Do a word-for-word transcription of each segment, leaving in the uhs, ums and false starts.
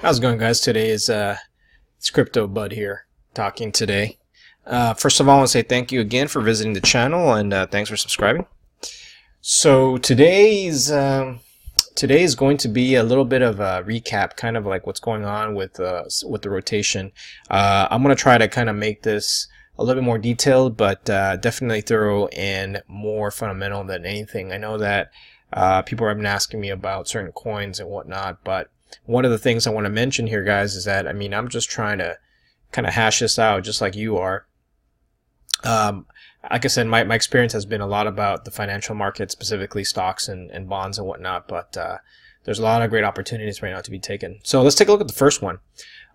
How's it going, guys? Today is uh, it's Crypto Bud here talking today. Uh, first of all, I want to say thank you again for visiting the channel, and uh, thanks for subscribing. So today's um, today is going to be a little bit of a recap, kind of like what's going on with uh, with the rotation. Uh, I'm going to try to kind of make this a little bit more detailed, but uh, definitely thorough and more fundamental than anything. I know that uh, people have been asking me about certain coins and whatnot, but one of the things I want to mention here, guys, is that, I mean, I'm just trying to kind of hash this out just like you are. Um, like I said, my, my experience has been a lot about the financial market, specifically stocks and, and bonds and whatnot, but uh, there's a lot of great opportunities right now to be taken. So let's take a look at the first one.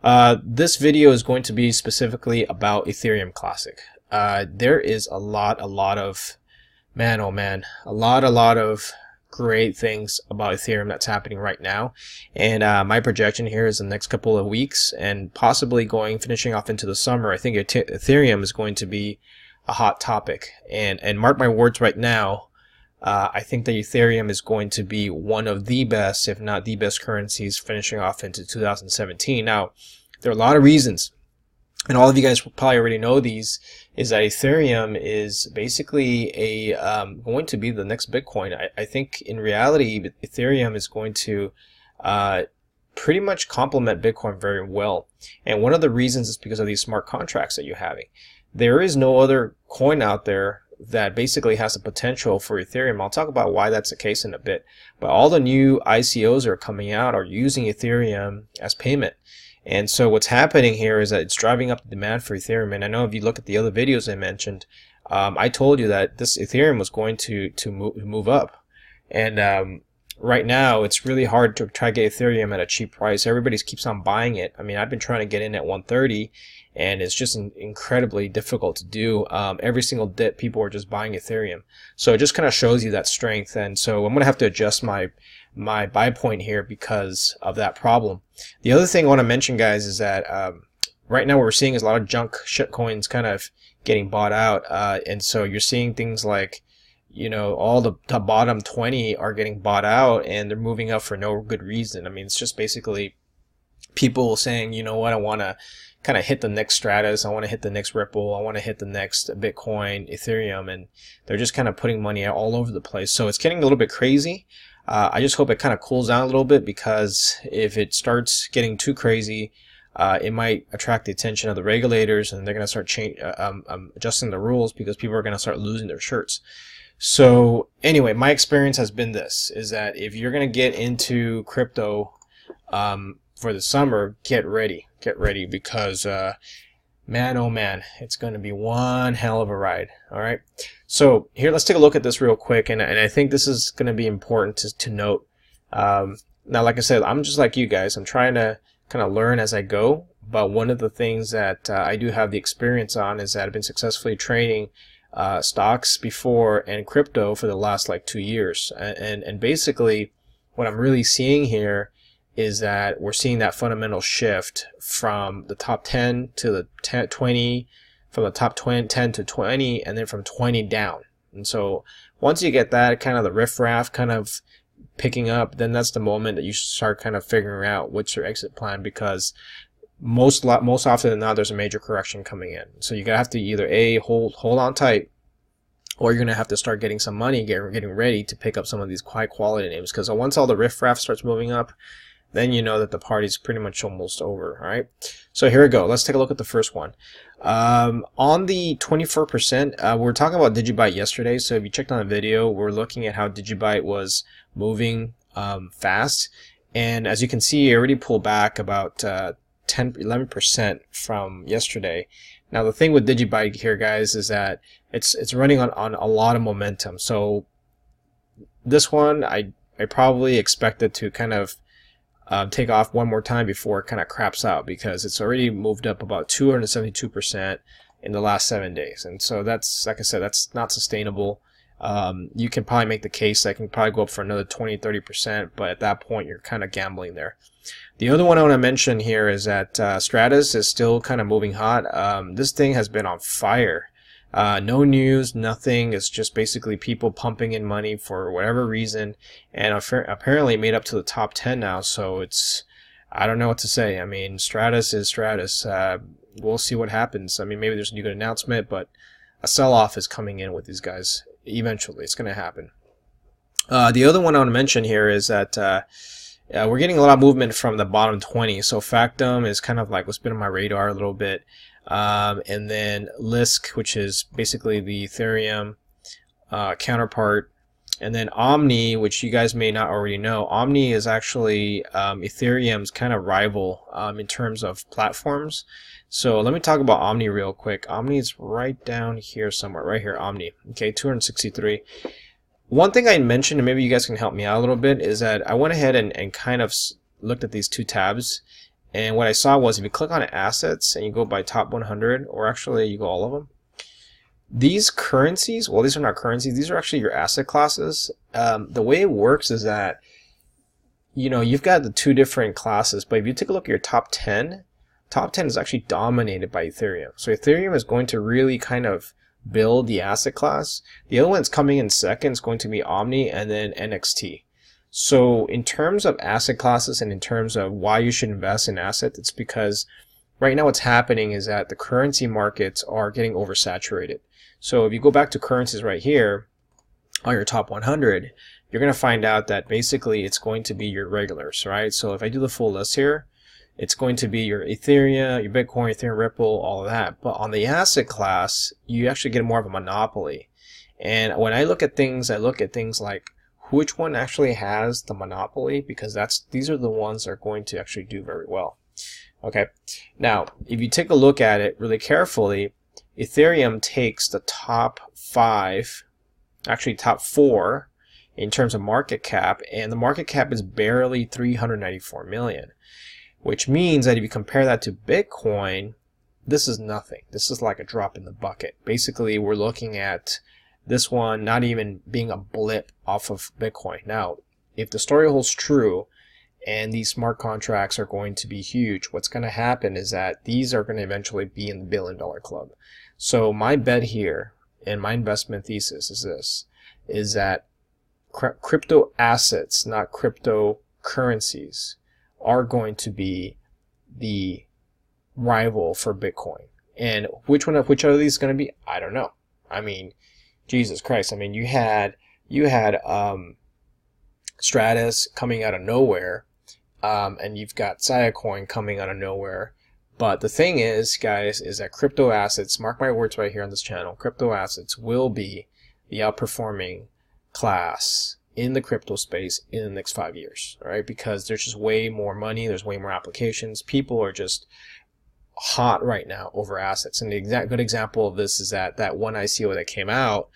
Uh, this video is going to be specifically about Ethereum Classic. Uh, there is a lot, a lot of, man, oh man, a lot, a lot of great things about Ethereum that's happening right now, and uh, my projection here is the next couple of weeks and possibly going finishing off into the summer, I think Ethereum is going to be a hot topic, and and mark my words right now, uh, I think that Ethereum is going to be one of the best, if not the best, currencies finishing off into two thousand seventeen. Now, there are a lot of reasons, and all of you guys probably already know these, is that Ethereum is basically a um, going to be the next Bitcoin. I, I think in reality, Ethereum is going to uh, pretty much complement Bitcoin very well. And one of the reasons is because of these smart contracts that you're having. There is no other coin out there that basically has the potential for Ethereum. I'll talk about why that's the case in a bit. But all the new I C Os that are coming out are using Ethereum as payment. And so what's happening here is that it's driving up the demand for Ethereum. And I know if you look at the other videos I mentioned, um, I told you that this Ethereum was going to to move, move up. And um, right now, it's really hard to try to get Ethereum at a cheap price. Everybody keeps on buying it. I mean, I've been trying to get in at one thirty, and it's just in, incredibly difficult to do. Um, every single dip, people are just buying Ethereum. So it just kind of shows you that strength. And so I'm going to have to adjust my my buy point here because of that problem. The other thing I want to mention, guys, is that um, right now what we're seeing is a lot of junk shit coins kind of getting bought out, uh, and so you're seeing things like, you know, all the, the bottom twenty are getting bought out, and they're moving up for no good reason. I mean, it's just basically people saying, you know what, I want to kind of hit the next Stratis, I want to hit the next Ripple, I want to hit the next Bitcoin, Ethereum, and they're just kind of putting money out all over the place. So it's getting a little bit crazy. Uh, I just hope it kind of cools down a little bit, because if it starts getting too crazy, uh, it might attract the attention of the regulators, and they're going to start change, uh, um, um, adjusting the rules, because people are going to start losing their shirts. So anyway, my experience has been this, is that if you're going to get into crypto um, for the summer, get ready. Get ready, because uh, man, oh man, it's going to be one hell of a ride. All right. So here, let's take a look at this real quick, and, and I think this is going to be important to, to note. Um, now, like I said, I'm just like you guys. I'm trying to kind of learn as I go, but one of the things that uh, I do have the experience on is that I've been successfully trading uh, stocks before and crypto for the last like two years. And, and, and basically what I'm really seeing here is that we're seeing that fundamental shift from the top ten to the ten, twenty, from the top ten to twenty, and then from twenty down. And so once you get that kind of the riffraff kind of picking up, then that's the moment that you start kind of figuring out what's your exit plan, because most lot most often than not, there's a major correction coming in. So you're gonna have to either a hold hold on tight, or you're gonna have to start getting some money, get, getting ready to pick up some of these high quality names, because once all the riffraff starts moving up, then you know that the party's pretty much almost over. All right, so here we go. Let's take a look at the first one. Um, on the twenty-four percent, uh, we were talking about DigiByte yesterday. So if you checked on the video, we're looking at how DigiByte was moving um, fast, and as you can see, it already pulled back about uh, ten, eleven percent from yesterday. Now the thing with DigiByte here, guys, is that it's it's running on on a lot of momentum. So this one, I I probably expected to kind of Um, take off one more time before it kind of craps out, because it's already moved up about two hundred seventy-two percent in the last seven days. And so that's, like I said, that's not sustainable. Um, you can probably make the case that can probably go up for another twenty, thirty percent, but at that point, you're kind of gambling there. The other one I want to mention here is that uh, Stratis is still kind of moving hot. Um, this thing has been on fire. Uh, no news, nothing. It's just basically people pumping in money for whatever reason, and apparently made up to the top ten now. So it's, I don't know what to say. I mean, Stratis is Stratis. Uh, we'll see what happens. I mean, maybe there's a new good announcement, but a sell-off is coming in with these guys. Eventually, it's going to happen. Uh, the other one I want to mention here is that uh, uh, we're getting a lot of movement from the bottom twenty. So Factom is kind of like what's been on my radar a little bit. Um, and then Lisk, which is basically the Ethereum uh, counterpart. And then Omni, which you guys may not already know. Omni is actually um, Ethereum's kind of rival um, in terms of platforms. So let me talk about Omni real quick. Omni is right down here somewhere, right here, Omni. Okay, two hundred sixty-three. One thing I mentioned, and maybe you guys can help me out a little bit, is that I went ahead and, and kind of looked at these two tabs. And what I saw was if you click on assets and you go by top one hundred, or actually you go all of them, these currencies, well, these are not currencies, these are actually your asset classes. Um, the way it works is that, you know, you've got the two different classes, but if you take a look at your top ten, top ten is actually dominated by Ethereum. So Ethereum is going to really kind of build the asset class. The other one's coming in second is going to be Omni and then N X T. So in terms of asset classes and in terms of why you should invest in assets, it's because right now what's happening is that the currency markets are getting oversaturated. So if you go back to currencies right here on your top one hundred, you're going to find out that basically it's going to be your regulars, right? So if I do the full list here, it's going to be your Ethereum, your Bitcoin, Ethereum, Ripple, all of that. But on the asset class, you actually get more of a monopoly. And when I look at things, I look at things like which one actually has the monopoly, because that's these are the ones that are going to actually do very well. Okay, now if you take a look at it really carefully, Ethereum takes the top five, actually top four in terms of market cap, and the market cap is barely three hundred ninety-four million, which means that if you compare that to Bitcoin, this is nothing. This is like a drop in the bucket. Basically, we're looking at this one not even being a blip off of Bitcoin. Now, if the story holds true and these smart contracts are going to be huge, what's going to happen is that these are going to eventually be in the billion dollar club. So my bet here and my investment thesis is this, is that crypto assets, not cryptocurrencies, are going to be the rival for Bitcoin. And which one of which of these is going to be? I don't know. I mean, Jesus Christ. I mean, you had you had um, Stratis coming out of nowhere, um, and you've got SiaCoin coming out of nowhere. But the thing is, guys, is that crypto assets, mark my words right here on this channel, crypto assets will be the outperforming class in the crypto space in the next five years, right? Because there's just way more money, there's way more applications. People are just hot right now over assets. And the exact good example of this is that that one I C O that came out,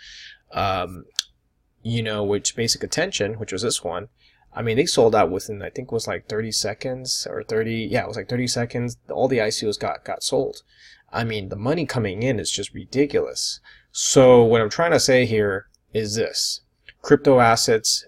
um, you know, which Basic Attention, which was this one, I mean, they sold out within, I think it was like thirty seconds or thirty, yeah, it was like thirty seconds. All the I C Os got, got sold. I mean, the money coming in is just ridiculous. So what I'm trying to say here is this. Crypto assets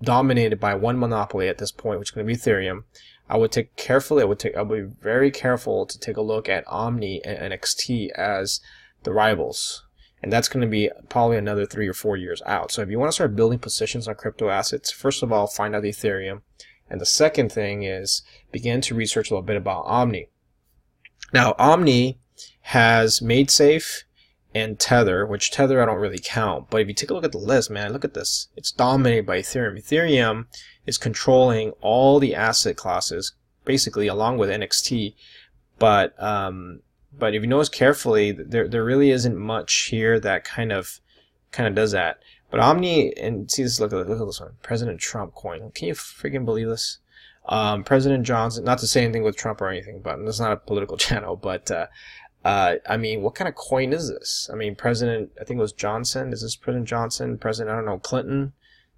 dominated by one monopoly at this point, which is going to be Ethereum. I would take carefully, I would take, I would be very careful to take a look at Omni and N X T as the rivals. And that's going to be probably another three or four years out. So if you want to start building positions on crypto assets, first of all, find out the Ethereum. And the second thing is begin to research a little bit about Omni. Now, Omni has MaidSafe and Tether, which Tether I don't really count. But if you take a look at the list, man, look at this. It's dominated by Ethereum. Ethereum is controlling all the asset classes, basically, along with N X T. But um, But if you notice carefully, there there really isn't much here that kind of kind of does that. But Omni, and see this, look at look at this one, President Trump coin. Can you freaking believe this? Um, President Johnson. Not to say anything with Trump or anything, but this is not a political channel. But uh, uh, I mean, what kind of coin is this? I mean, President, I think it was Johnson. Is this President Johnson? President, I don't know, Clinton.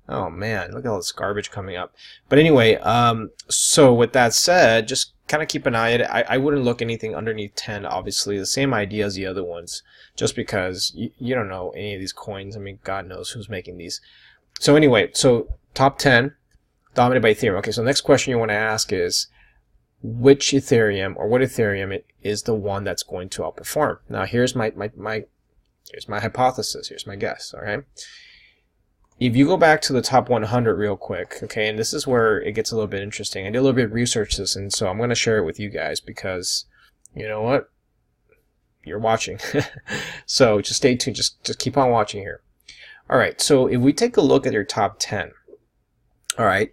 Oh man, look at all this garbage coming up. But anyway, um, so with that said, just kind of keep an eye at it. I, I wouldn't look anything underneath ten, obviously. The same idea as the other ones, just because you, you don't know any of these coins. I mean, God knows who's making these. So anyway, so top ten, dominated by Ethereum. Okay, so the next question you want to ask is, which Ethereum or what Ethereum is the one that's going to outperform? Now, here's my, my, my, here's my hypothesis. Here's my guess, all right? If you go back to the top one hundred real quick, okay, and this is where it gets a little bit interesting. I did a little bit of research this, and so I'm going to share it with you guys because, you know what, you're watching. So just stay tuned. Just, just keep on watching here. All right, so if we take a look at your top ten, all right,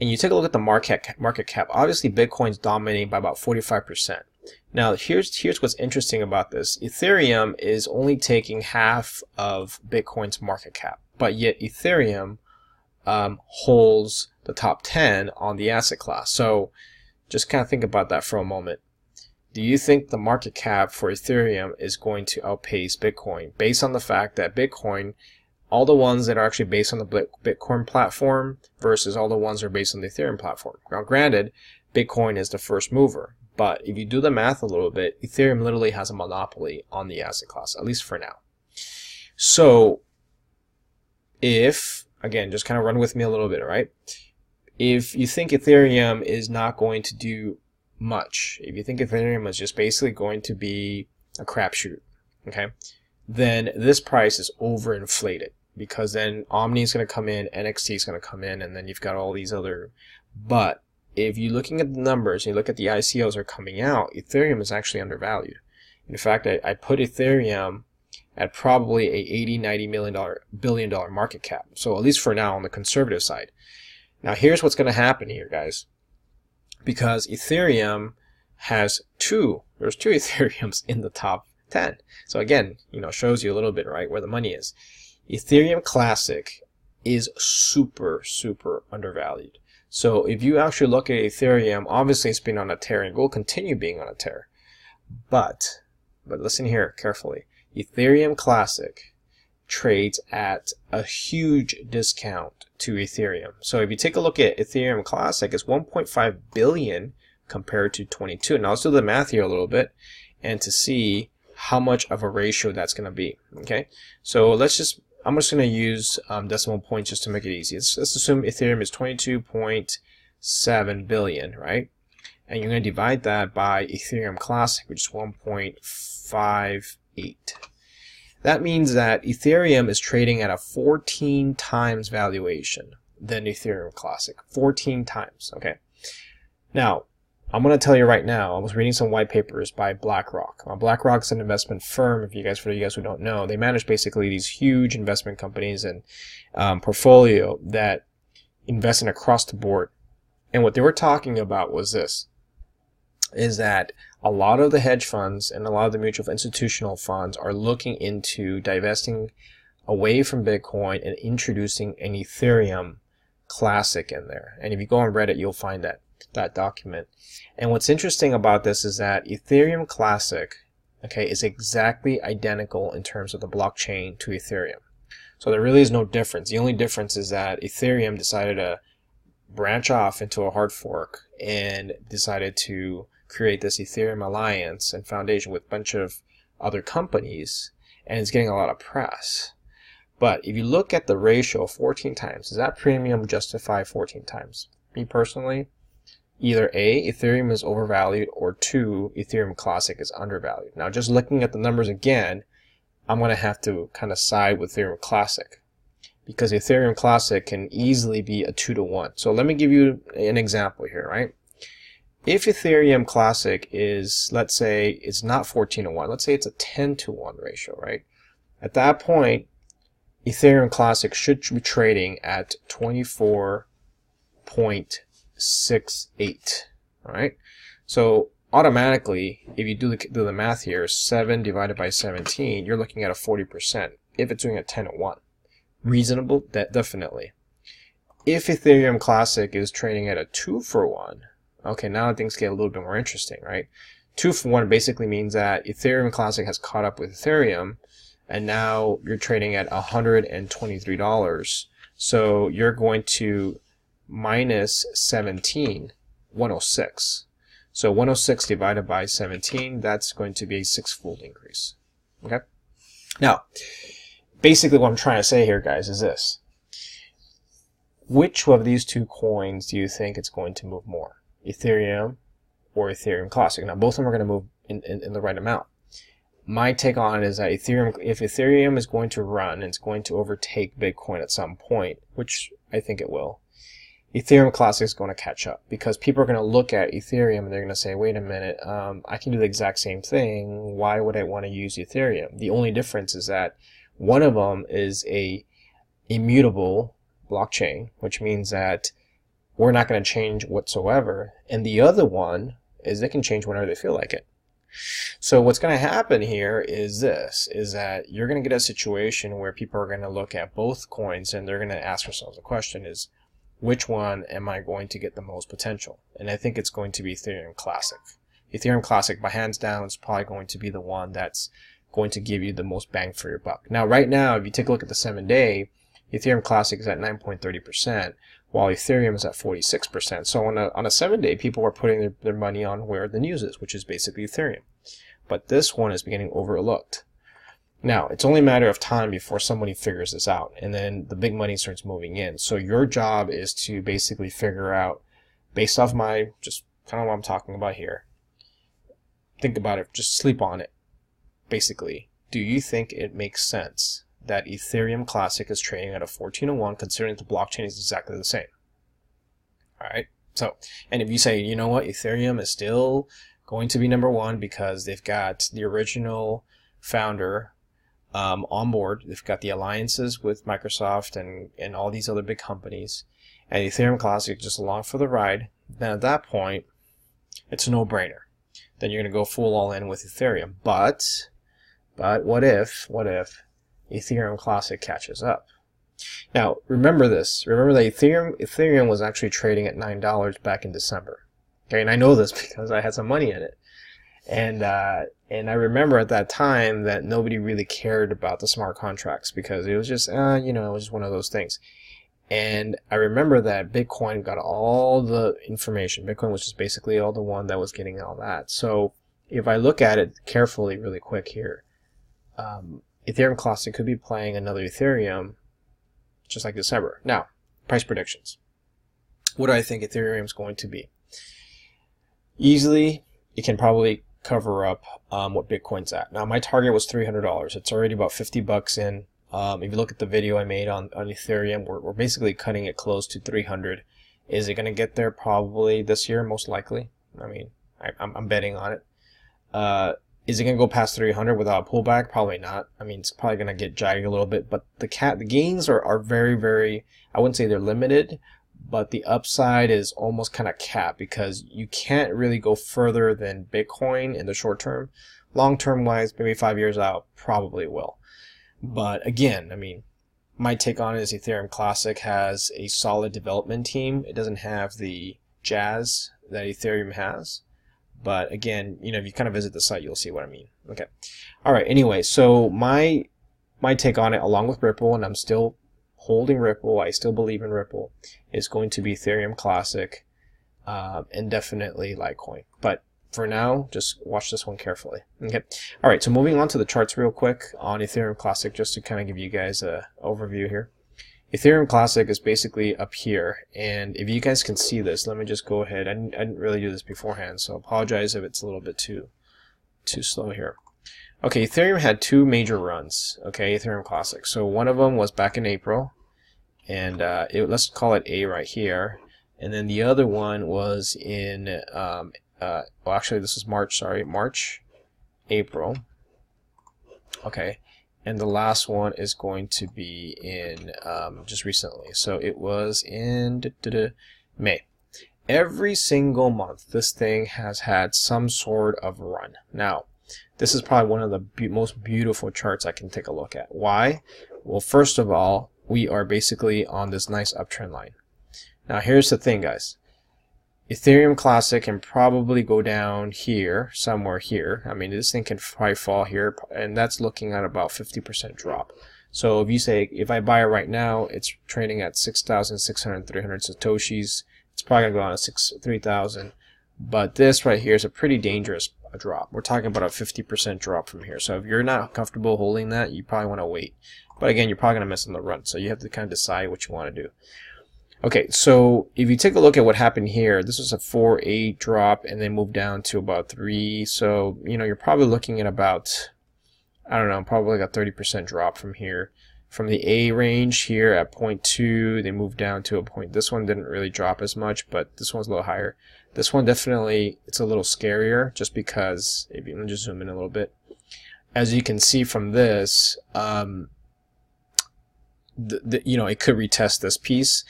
and you take a look at the market market cap, obviously Bitcoin's dominating by about forty-five percent. Now, here's here's what's interesting about this. Ethereum is only taking half of Bitcoin's market cap, but yet Ethereum um, holds the top ten on the asset class. So just kind of think about that for a moment. Do you think the market cap for Ethereum is going to outpace Bitcoin based on the fact that Bitcoin, all the ones that are actually based on the Bitcoin platform versus all the ones that are based on the Ethereum platform? Now, granted, Bitcoin is the first mover, but if you do the math a little bit, Ethereum literally has a monopoly on the asset class, at least for now. So if, again, just kind of run with me a little bit, right? If you think Ethereum is not going to do much, if you think Ethereum is just basically going to be a crapshoot, okay, then this price is overinflated, because then Omni is going to come in, N X T is going to come in, and then you've got all these other, but if you're looking at the numbers, and you look at the I C Os that are coming out, Ethereum is actually undervalued. In fact, I, I put Ethereum at probably a eighty, ninety million dollar, billion dollar market cap. So at least for now on the conservative side. Now here's what's going to happen here, guys. Because Ethereum has two, there's two Ethereums in the top ten. So again, you know, shows you a little bit, right, where the money is. Ethereum Classic is super, super undervalued. So if you actually look at Ethereum, obviously it's been on a tear and will continue being on a tear. But, but listen here carefully. Ethereum Classic trades at a huge discount to Ethereum. So if you take a look at Ethereum Classic, it's one point five billion compared to twenty-two. Now let's do the math here a little bit and to see how much of a ratio that's going to be. Okay, so let's just, I'm just going to use um, decimal points just to make it easy. Let's, let's assume Ethereum is twenty-two point seven billion, right? And you're going to divide that by Ethereum Classic, which is one point five eight. That means that Ethereum is trading at a fourteen times valuation than Ethereum Classic. fourteen times, okay? Now, I'm going to tell you right now, I was reading some white papers by BlackRock. Now, BlackRock is an investment firm, if you guys, for you guys who don't know. They manage basically these huge investment companies and um, portfolio that invest in across the board. And what they were talking about was this, is that a lot of the hedge funds and a lot of the mutual institutional funds are looking into divesting away from Bitcoin and introducing an Ethereum Classic in there. And if you go on Reddit, you'll find that that document. And what's interesting about this is that Ethereum Classic, okay, is exactly identical in terms of the blockchain to Ethereum. So there really is no difference. The only difference is that Ethereum decided to branch off into a hard fork and decided to create this Ethereum Alliance and Foundation with a bunch of other companies, and it's getting a lot of press. But if you look at the ratio of fourteen times, does that premium justify fourteen times? Me personally, either A, Ethereum is overvalued, or two, Ethereum Classic is undervalued. Now just looking at the numbers again, I'm going to have to kind of side with Ethereum Classic, because Ethereum Classic can easily be a two to one. So let me give you an example here, right? If Ethereum Classic is, let's say, it's not fourteen to one, let's say it's a ten to one ratio, right? At that point, Ethereum Classic should be trading at twenty-four point six eight, right? So automatically, if you do the, do the math here, seven divided by seventeen, you're looking at a forty percent if it's doing a ten to one. Reasonable, that definitely. If Ethereum Classic is trading at a two for one, okay, now things get a little bit more interesting, right? Two for one basically means that Ethereum Classic has caught up with Ethereum, and now you're trading at one hundred twenty-three dollars. So you're going to minus seventeen, one hundred six. So one hundred six divided by seventeen, that's going to be a six-fold increase. Okay, now basically what I'm trying to say here, guys, is this. Which of these two coins do you think it's going to move more? Ethereum or Ethereum Classic? Now, both of them are going to move in, in, in the right amount. my take on it is that Ethereum, if Ethereum is going to run, it's going to overtake Bitcoin at some point, which I think it will. Ethereum Classic is going to catch up because people are going to look at Ethereum and they're going to say, wait a minute, um, I can do the exact same thing. Why would I want to use Ethereum? The only difference is that one of them is a immutable blockchain, which means that we're not going to change whatsoever. And the other one is they can change whenever they feel like it. So what's going to happen here is this, is that you're going to get a situation where people are going to look at both coins and they're going to ask themselves a question is, which one am I going to get the most potential? And I think it's going to be Ethereum Classic. Ethereum Classic, by hands down, is probably going to be the one that's going to give you the most bang for your buck. Now, right now, if you take a look at the seven-day, Ethereum Classic is at nine point three zero percent, while Ethereum is at forty-six percent. So on a, on a seven-day, people are putting their, their money on where the news is, which is basically Ethereum. But this one is getting overlooked. Now, it's only a matter of time before somebody figures this out, and then the big money starts moving in. So your job is to basically figure out, based off my, just kind of what I'm talking about here, think about it, just sleep on it, basically. Do you think it makes sense that Ethereum Classic is trading at a fourteen oh one, considering the blockchain is exactly the same? All right? So, and if you say, you know what, Ethereum is still going to be number one because they've got the original founder, Um, on board, they've got the alliances with Microsoft and, and all these other big companies, and Ethereum Classic just along for the ride, then at that point, it's a no-brainer. Then you're going to go full all-in with Ethereum. But, but what if, what if Ethereum Classic catches up? Now, remember this. Remember that Ethereum, Ethereum was actually trading at nine dollars back in December. Okay, and I know this because I had some money in it. And uh, and I remember at that time that nobody really cared about the smart contracts because it was just, uh, you know, it was just one of those things. And I remember that Bitcoin got all the information. Bitcoin was just basically all the one that was getting all that. So if I look at it carefully really quick here, um, Ethereum Classic could be playing another Ethereum just like December. Now, price predictions. What do I think Ethereum is going to be? Easily, it can probably cover up um, what Bitcoin's at. Now, my target was three hundred dollars. It's already about fifty bucks in. Um, if you look at the video I made on, on Ethereum, we're, we're basically cutting it close to three hundred. Is it going to get there probably this year? Most likely. I mean, I, I'm, I'm betting on it. Uh, is it going to go past three hundred without a pullback? Probably not. I mean, it's probably going to get jagged a little bit, but the cat, the gains are, are very, very, I wouldn't say they're limited, but the upside is almost kind of capped because you can't really go further than Bitcoin in the short term. Long term wise, maybe five years out, probably will. But again, I mean, my take on it is Ethereum Classic has a solid development team. It doesn't have the jazz that Ethereum has. But again, you know, if you kind of visit the site, you'll see what I mean. Okay. All right. Anyway, so my my take on it, along with Ripple, and I'm still holding Ripple, I still believe in Ripple, is going to be Ethereum Classic, um, and definitely Litecoin. But for now, just watch this one carefully. Okay. All right, so moving on to the charts real quick on Ethereum Classic, just to kind of give you guys an overview here. Ethereum Classic is basically up here, and if you guys can see this, let me just go ahead. I didn't, I didn't really do this beforehand, so I apologize if it's a little bit too, too slow here. Okay, Ethereum had two major runs, okay, Ethereum Classic. So one of them was back in April, and uh, it, let's call it A right here, and then the other one was in, um, uh, well actually this is March, sorry, March, April, okay, and the last one is going to be in um, just recently, so it was in da -da -da, May. Every single month this thing has had some sort of run. Now, this is probably one of the be most beautiful charts I can take a look at. Why? Well, first of all, we are basically on this nice uptrend line. Now here's the thing, guys. Ethereum Classic can probably go down here, somewhere here. I mean, this thing can probably fall here, and that's looking at about fifty percent drop. So if you say, if I buy it right now, it's trading at six thousand six hundred, three hundred Satoshis. It's probably going to go down to six, three thousand. But this right here is a pretty dangerous drop. We're talking about a fifty percent drop from here. So if you're not comfortable holding that, you probably want to wait. But again, you're probably going to miss on the run. So you have to kind of decide what you want to do. Okay, so if you take a look at what happened here, this was a four eight drop and then moved down to about three. So, you know, you're probably looking at about I don't know, probably got thirty percent drop from here. From the A range here at zero point two, they moved down to a point. This one didn't really drop as much, but this one's a little higher. This one definitely, it's a little scarier just because, if you just zoom in a little bit. As you can see from this, um, the, the, you know, it could retest this piece.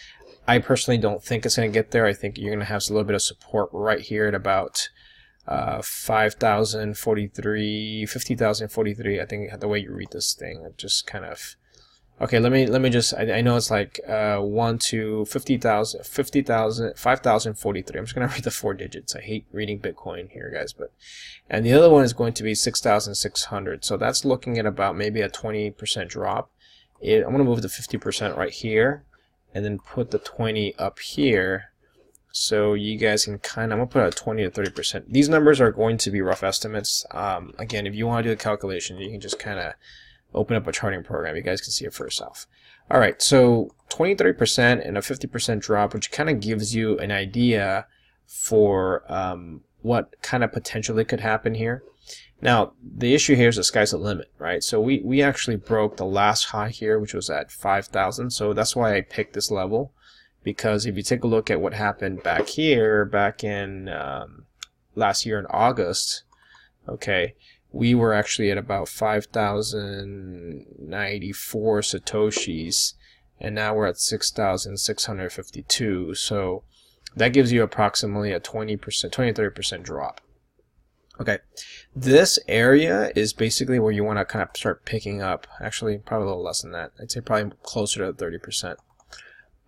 I personally don't think it's going to get there. I think you're going to have a little bit of support right here at about uh, five thousand forty-three, fifty thousand forty-three. I think the way you read this thing, it just kind of... Okay, let me let me just. I, I know it's like uh, one to fifty thousand, fifty thousand, five thousand forty-three. I'm just gonna read the four digits. I hate reading Bitcoin here, guys. But and the other one is going to be six thousand six hundred. So that's looking at about maybe a twenty percent drop. It, I'm gonna move the fifty percent right here, and then put the twenty up here. So you guys can kind of, I'm gonna put a twenty to thirty percent. These numbers are going to be rough estimates. Um, again, if you want to do the calculation, you can just kind of open up a charting program. You guys can see it for yourself. All right, so twenty-three percent and a fifty percent drop, which kind of gives you an idea for um, what kind of potentially could happen here. Now, the issue here is the sky's the limit, right? So we, we actually broke the last high here, which was at five thousand. So that's why I picked this level, because if you take a look at what happened back here, back in um, last year in August, okay, we were actually at about five thousand ninety-four satoshis, and now we're at six thousand six hundred fifty-two. So that gives you approximately a twenty percent, twenty to thirty percent drop. Okay, this area is basically where you want to kind of start picking up. Actually, probably a little less than that. I'd say probably closer to thirty percent.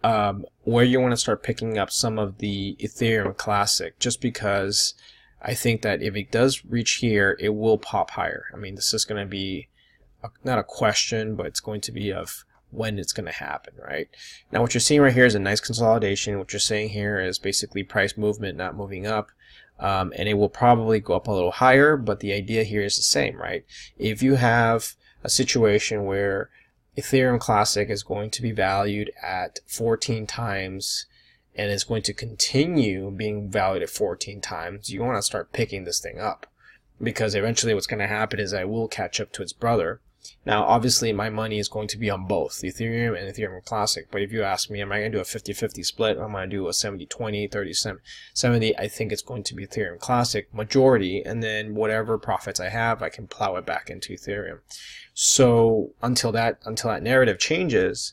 Um, where you want to start picking up some of the Ethereum Classic, just because I think that if it does reach here, it will pop higher. I mean, this is going to be a, not a question, but it's going to be of when it's going to happen, right? Now, what you're seeing right here is a nice consolidation. What you're seeing here is basically price movement not moving up, um, and it will probably go up a little higher, but the idea here is the same, right? If you have a situation where Ethereum Classic is going to be valued at fourteen times, and it's going to continue being valued at fourteen times, you want to start picking this thing up, because eventually what's going to happen is I will catch up to its brother. Now, obviously, my money is going to be on both Ethereum and Ethereum Classic, but if you ask me, am I going to do a fifty fifty split, or am I going to do a seventy twenty, thirty seventy, I think it's going to be Ethereum Classic majority, and then whatever profits I have, I can plow it back into Ethereum. So until that, until that narrative changes,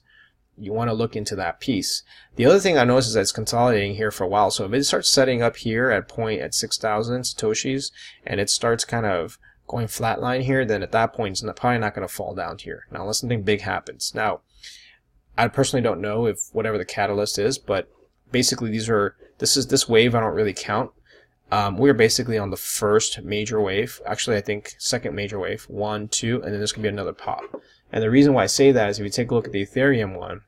you want to look into that piece. The other thing I noticed is that it's consolidating here for a while. So if it starts setting up here at point at six thousand satoshis, and it starts kind of going flatline here, then at that point it's not, probably not going to fall down here. Now, unless something big happens. Now, I personally don't know if whatever the catalyst is, but basically these are this is this wave I don't really count. Um, we're basically on the first major wave. Actually, I think second major wave, one, two, and then there's going to be another pop. And the reason why I say that is if you take a look at the Ethereum one,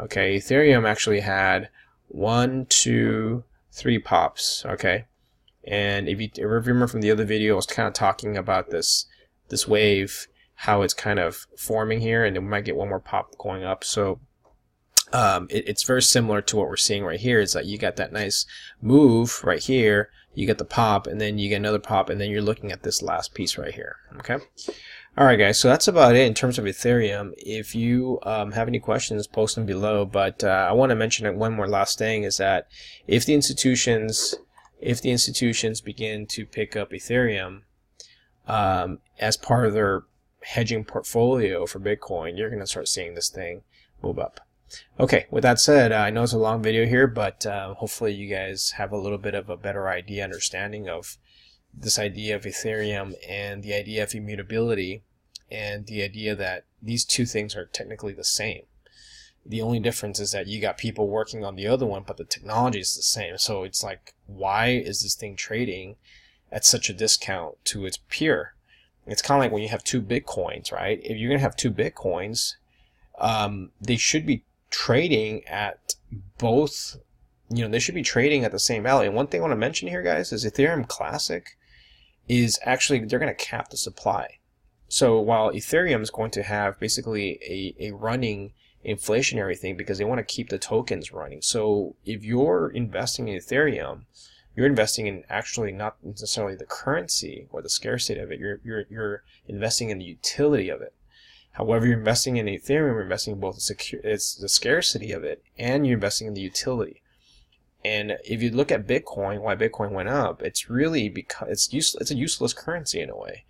okay, Ethereum actually had one, two, three pops, okay? And if you, if you remember from the other video, I was kind of talking about this, this wave, how it's kind of forming here, and then we might get one more pop going up. So um, it, it's very similar to what we're seeing right here, is that you got that nice move right here, you get the pop, and then you get another pop, and then you're looking at this last piece right here, okay? Alright guys, so that's about it in terms of Ethereum. If you um, have any questions, post them below, but uh, I want to mention one more last thing, is that if the institutions if the institutions begin to pick up Ethereum um, as part of their hedging portfolio for Bitcoin, you're going to start seeing this thing move up. Okay, with that said, uh, I know it's a long video here, but uh, hopefully you guys have a little bit of a better idea, understanding of this idea of Ethereum and the idea of immutability, and the idea that these two things are technically the same. The only difference is that you got people working on the other one, but the technology is the same. So it's like, why is this thing trading at such a discount to its peer? It's kind of like when you have two Bitcoins, right? If you're going to have two Bitcoins, um, they should be trading at both, you know, they should be trading at the same value. And one thing I want to mention here, guys, is Ethereum Classic is actually, they're going to cap the supply. So while Ethereum is going to have basically a, a running inflationary thing, because they want to keep the tokens running. So if you're investing in Ethereum, you're investing in actually not necessarily the currency or the scarcity of it. You're you're you're investing in the utility of it. However, you're investing in Ethereum, you're investing in both the secure, it's the scarcity of it, and you're investing in the utility. And if you look at Bitcoin, why Bitcoin went up, it's really because it's useless. It's a useless currency in a way.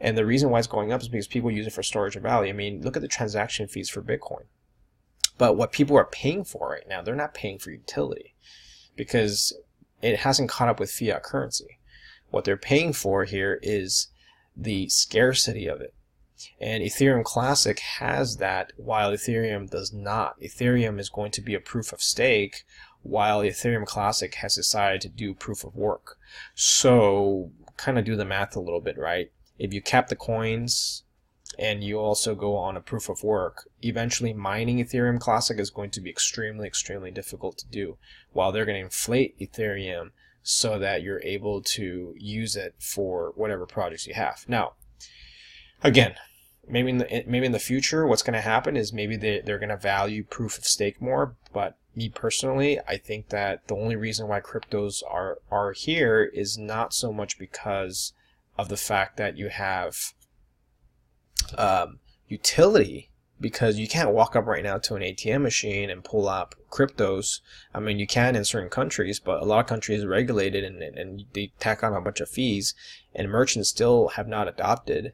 And the reason why it's going up is because people use it for storage of value. I mean, look at the transaction fees for Bitcoin. But what people are paying for right now, they're not paying for utility because it hasn't caught up with fiat currency. What they're paying for here is the scarcity of it. And Ethereum Classic has that, while Ethereum does not. Ethereum is going to be a proof of stake, while Ethereum Classic has decided to do proof of work. So kind of do the math a little bit, right? If you cap the coins and you also go on a proof of work, eventually mining Ethereum Classic is going to be extremely, extremely difficult to do, while they're going to inflate Ethereum so that you're able to use it for whatever projects you have. Now, again, maybe in the, maybe in the future, what's going to happen is maybe they, they're going to value proof of stake more, but me personally, I think that the only reason why cryptos are, are here is not so much because of the fact that you have um, utility, because you can't walk up right now to an A T M machine and pull up cryptos. I mean, you can in certain countries, but a lot of countries are regulated and, and, and they tack on a bunch of fees, and merchants still have not adopted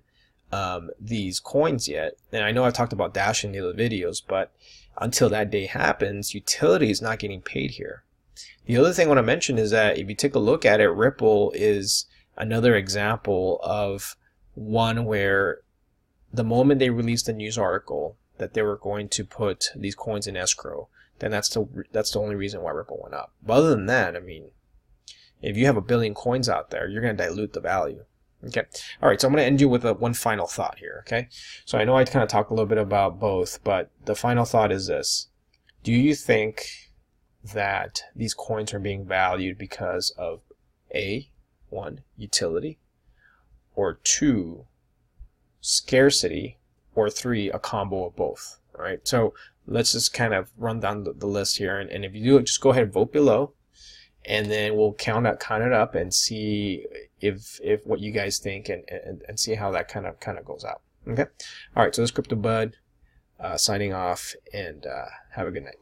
um, these coins yet. And I know I've talked about Dash in the other videos, but until that day happens, utility is not getting paid here. The other thing I want to mention is that if you take a look at it, Ripple is another example of one where the moment they released the news article that they were going to put these coins in escrow, then that's the that's the only reason why Ripple went up. But other than that, I mean, if you have a billion coins out there, you're going to dilute the value. Okay. All right. So I'm going to end you with a, one final thought here. Okay. So I know I kind of talked a little bit about both, but the final thought is this: do you think that these coins are being valued because of a one, utility, or two, scarcity, or three, a combo of both? All right, so let's just kind of run down the, the list here, and, and if you do it, just go ahead and vote below, and then we'll count out, count it up, and see if if what you guys think, and and, and see how that kind of kind of goes out. Okay, all right, so this is Crypto Bud uh, signing off, and uh, have a good night.